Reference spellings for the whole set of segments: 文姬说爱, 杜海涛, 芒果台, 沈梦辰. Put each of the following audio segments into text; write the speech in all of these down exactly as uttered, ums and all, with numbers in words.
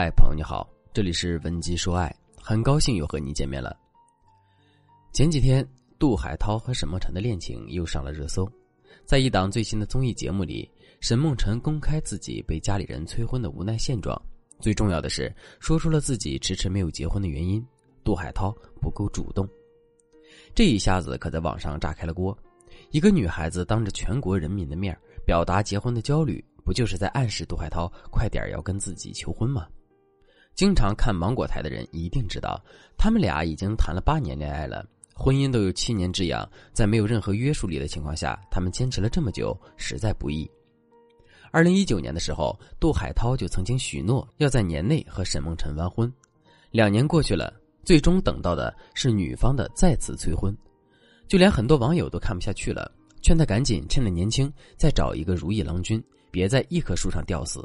嗨，朋友你好，这里是文姬说爱，很高兴又和你见面了。前几天杜海涛和沈梦辰的恋情又上了热搜，在一档最新的综艺节目里，沈梦辰公开自己被家里人催婚的无奈现状，最重要的是说出了自己迟迟没有结婚的原因，杜海涛不够主动。这一下子可在网上炸开了锅，一个女孩子当着全国人民的面表达结婚的焦虑，不就是在暗示杜海涛快点要跟自己求婚吗？经常看芒果台的人一定知道，他们俩已经谈了八年恋爱了，婚姻都有七年之痒，在没有任何约束力的情况下，他们坚持了这么久，实在不易。二零一九年的时候，杜海涛就曾经许诺要在年内和沈梦辰完婚，两年过去了，最终等到的是女方的再次催婚，就连很多网友都看不下去了，劝他赶紧趁着年轻再找一个如意郎君，别在一棵树上吊死。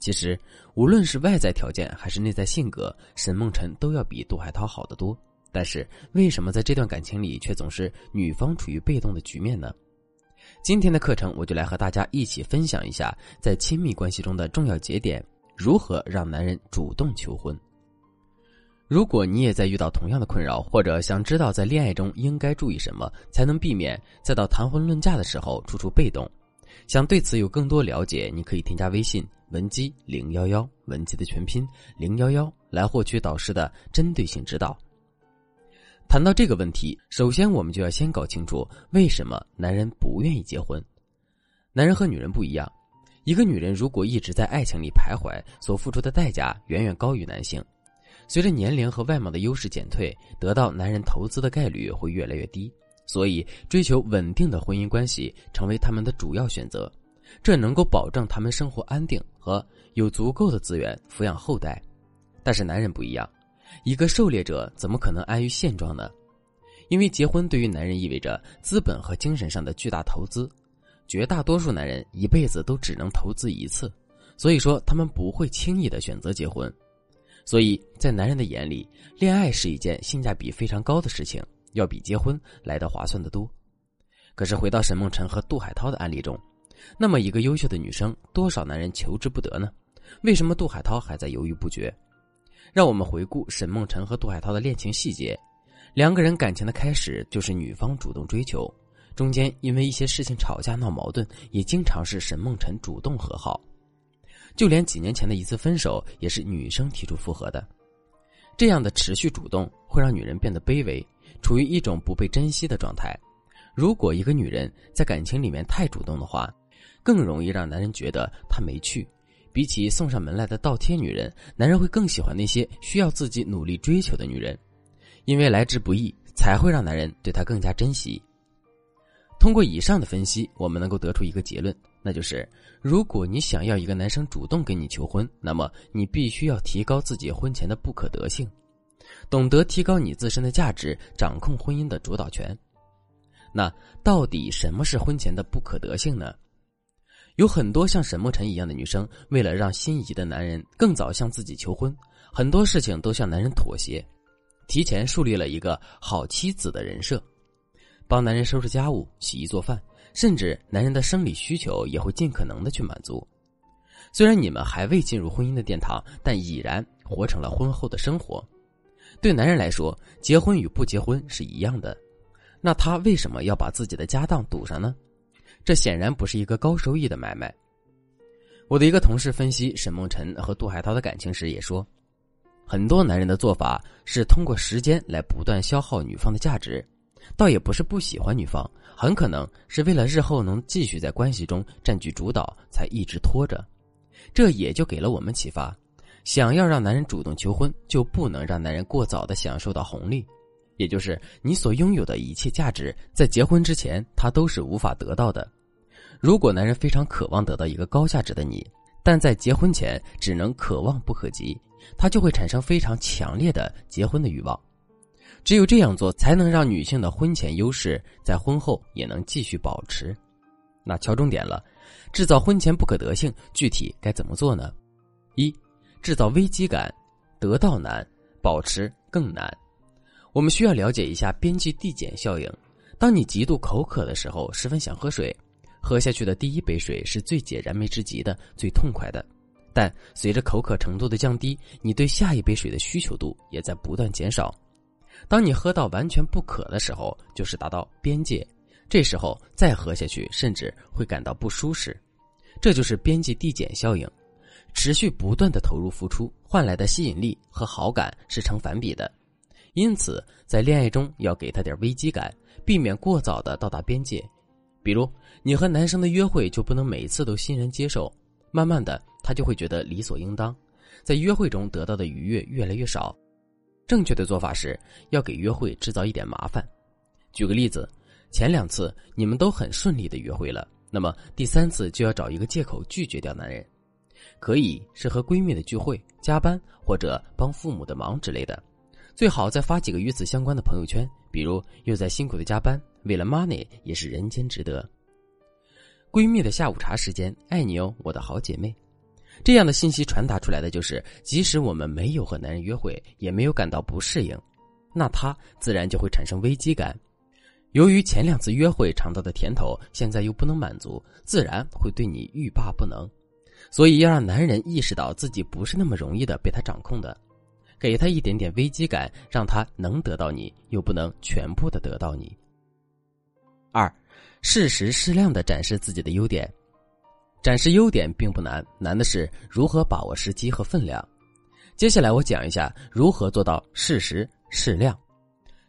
其实无论是外在条件还是内在性格，沈梦辰都要比杜海涛好得多，但是为什么在这段感情里却总是女方处于被动的局面呢？今天的课程我就来和大家一起分享一下在亲密关系中的重要节点，如何让男人主动求婚。如果你也在遇到同样的困扰，或者想知道在恋爱中应该注意什么才能避免再到谈婚论嫁的时候处处被动，想对此有更多了解，你可以添加微信文姬零一一，文姬的全拼零一一，来获取导师的针对性指导。谈到这个问题，首先我们就要先搞清楚为什么男人不愿意结婚。男人和女人不一样，一个女人如果一直在爱情里徘徊，所付出的代价远远高于男性。随着年龄和外貌的优势减退，得到男人投资的概率会越来越低，所以追求稳定的婚姻关系成为他们的主要选择，这能够保证他们生活安定和有足够的资源抚养后代。但是男人不一样，一个狩猎者怎么可能安于现状呢？因为结婚对于男人意味着资本和精神上的巨大投资，绝大多数男人一辈子都只能投资一次，所以说他们不会轻易的选择结婚。所以在男人的眼里，恋爱是一件性价比非常高的事情，要比结婚来得划算得多。可是回到沈梦辰和杜海涛的案例中，那么一个优秀的女生，多少男人求之不得呢？为什么杜海涛还在犹豫不决？让我们回顾沈梦辰和杜海涛的恋情细节。两个人感情的开始就是女方主动追求，中间因为一些事情吵架闹矛盾，也经常是沈梦辰主动和好，就连几年前的一次分手也是女生提出复合的。这样的持续主动会让女人变得卑微，处于一种不被珍惜的状态。如果一个女人在感情里面太主动的话，更容易让男人觉得她没趣。比起送上门来的倒贴女人，男人会更喜欢那些需要自己努力追求的女人，因为来之不易，才会让男人对她更加珍惜。通过以上的分析，我们能够得出一个结论，那就是如果你想要一个男生主动跟你求婚，那么你必须要提高自己婚前的不可得性，懂得提高你自身的价值，掌控婚姻的主导权。那到底什么是婚前的不可得性呢？有很多像沈梦辰一样的女生，为了让心仪的男人更早向自己求婚，很多事情都向男人妥协，提前树立了一个好妻子的人设，帮男人收拾家务、洗衣做饭，甚至男人的生理需求也会尽可能的去满足。虽然你们还未进入婚姻的殿堂，但已然活成了婚后的生活。对男人来说，结婚与不结婚是一样的，那他为什么要把自己的家当赌上呢？这显然不是一个高收益的买卖。我的一个同事分析沈梦辰和杜海涛的感情时也说，很多男人的做法是通过时间来不断消耗女方的价值，倒也不是不喜欢女方，很可能是为了日后能继续在关系中占据主导才一直拖着。这也就给了我们启发，想要让男人主动求婚，就不能让男人过早的享受到红利，也就是你所拥有的一切价值，在结婚之前他都是无法得到的。如果男人非常渴望得到一个高价值的你，但在结婚前只能可望不可及，他就会产生非常强烈的结婚的欲望。只有这样做，才能让女性的婚前优势在婚后也能继续保持。那敲重点了，制造婚前不可得性具体该怎么做呢？一、制造危机感，得到难，保持更难。我们需要了解一下边际递减效应。当你极度口渴的时候，十分想喝水，喝下去的第一杯水是最解燃眉之急的，最痛快的，但随着口渴程度的降低，你对下一杯水的需求度也在不断减少。当你喝到完全不渴的时候，就是达到边界，这时候再喝下去甚至会感到不舒适。这就是边际递减效应。持续不断的投入付出，换来的吸引力和好感是成反比的。因此在恋爱中要给他点危机感，避免过早的到达边界。比如你和男生的约会就不能每次都欣然接受，慢慢的他就会觉得理所应当，在约会中得到的愉悦越来越少。正确的做法是要给约会制造一点麻烦。举个例子，前两次你们都很顺利的约会了，那么第三次就要找一个借口拒绝掉男人，可以是和闺蜜的聚会、加班或者帮父母的忙之类的。最好再发几个与此相关的朋友圈，比如又在辛苦的加班，为了 money 也是人间值得。闺蜜的下午茶时间，爱你哦，我的好姐妹。这样的信息传达出来的就是，即使我们没有和男人约会，也没有感到不适应，那他自然就会产生危机感。由于前两次约会尝到的甜头，现在又不能满足，自然会对你欲罢不能。所以要让男人意识到自己不是那么容易的被他掌控的，给他一点点危机感，让他能得到你，又不能全部的得到你。二，适时适量的展示自己的优点。展示优点并不难，难的是如何把握时机和分量。接下来我讲一下如何做到适时适量。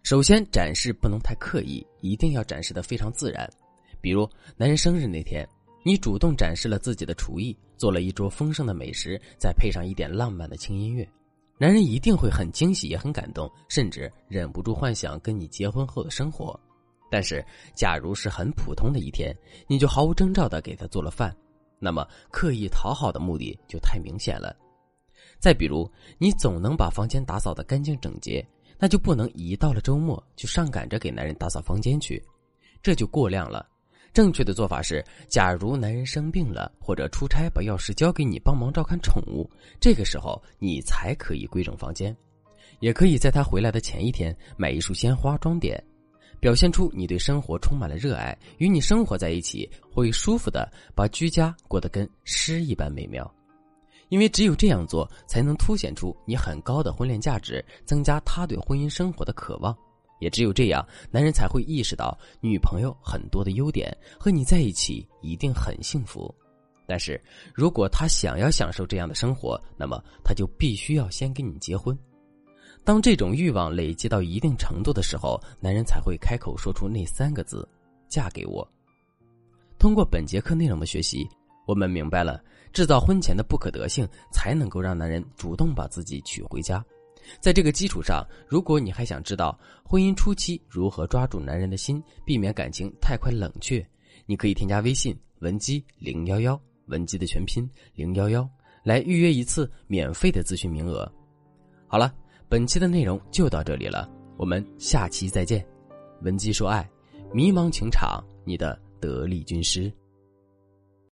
首先，展示不能太刻意，一定要展示得非常自然。比如男人生日那天，你主动展示了自己的厨艺，做了一桌丰盛的美食，再配上一点浪漫的轻音乐，男人一定会很惊喜也很感动，甚至忍不住幻想跟你结婚后的生活。但是假如是很普通的一天，你就毫无征兆地给他做了饭，那么刻意讨好的目的就太明显了。再比如你总能把房间打扫得干净整洁，那就不能一到了周末就上赶着给男人打扫房间去，这就过量了。正确的做法是，假如男人生病了或者出差把钥匙交给你帮忙照看宠物，这个时候你才可以归整房间，也可以在他回来的前一天买一束鲜花装点，表现出你对生活充满了热爱，与你生活在一起会舒服的把居家过得跟诗一般美妙。因为只有这样做，才能凸显出你很高的婚恋价值，增加他对婚姻生活的渴望。也只有这样，男人才会意识到女朋友很多的优点，和你在一起一定很幸福。但是如果他想要享受这样的生活，那么他就必须要先跟你结婚。当这种欲望累积到一定程度的时候，男人才会开口说出那三个字：嫁给我。通过本节课内容的学习，我们明白了制造婚前的不可得性，才能够让男人主动把自己娶回家。在这个基础上，如果你还想知道婚姻初期如何抓住男人的心，避免感情太快冷却，你可以添加微信文姬零一一，文姬的全拼零一一，来预约一次免费的咨询名额。好了，本期的内容就到这里了，我们下期再见。文姬说爱，迷茫情场，你的得力军师。